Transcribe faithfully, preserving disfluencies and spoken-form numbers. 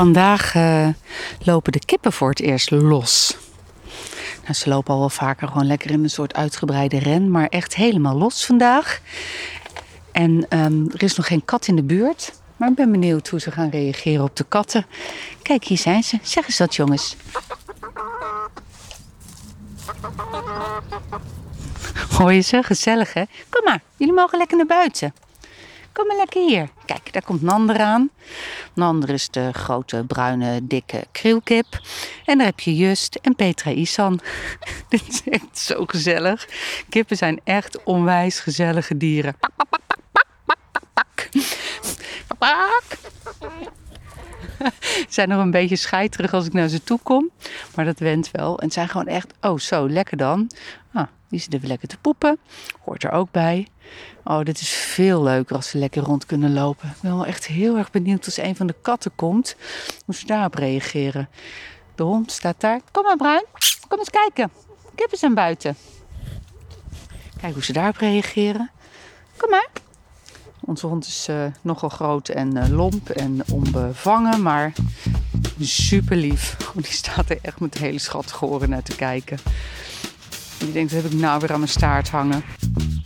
Vandaag uh, lopen de kippen voor het eerst los. Nou, ze lopen al wel vaker gewoon lekker in een soort uitgebreide ren, maar echt helemaal los vandaag. En um, er is nog geen kat in de buurt, maar ik ben benieuwd hoe ze gaan reageren op de katten. Kijk, hier zijn ze. Zeg eens dat, jongens. Hoor je ze? Gezellig, hè? Kom maar, jullie mogen lekker naar buiten. Kom maar lekker hier. Kijk, daar komt Nan eraan. Nan is de grote, bruine, dikke krielkip. En daar heb je Just en Petra Isan. Dit is echt zo gezellig. Kippen zijn echt onwijs gezellige dieren. Pak, pak, pak, pak, pak, pak, pak, pak. Ze zijn nog een beetje scheiterig als ik naar ze toe kom. Maar dat went wel. En het zijn gewoon echt, oh zo, lekker dan. Ah, die zitten weer lekker te poepen. Hoort er ook bij. Oh, dit is veel leuker als ze lekker rond kunnen lopen. Ik ben wel echt heel erg benieuwd als een van de katten komt. Hoe ze daarop reageren. De hond staat daar. Kom maar, Bruin. Kom eens kijken. Kippen zijn buiten. Kijk hoe ze daarop reageren. Kom maar. Onze hond is uh, nogal groot en uh, lomp en onbevangen, maar super lief. Oh, die staat er echt met de hele schattige oren naar te kijken. En die denkt, wat heb ik nou weer aan mijn staart hangen?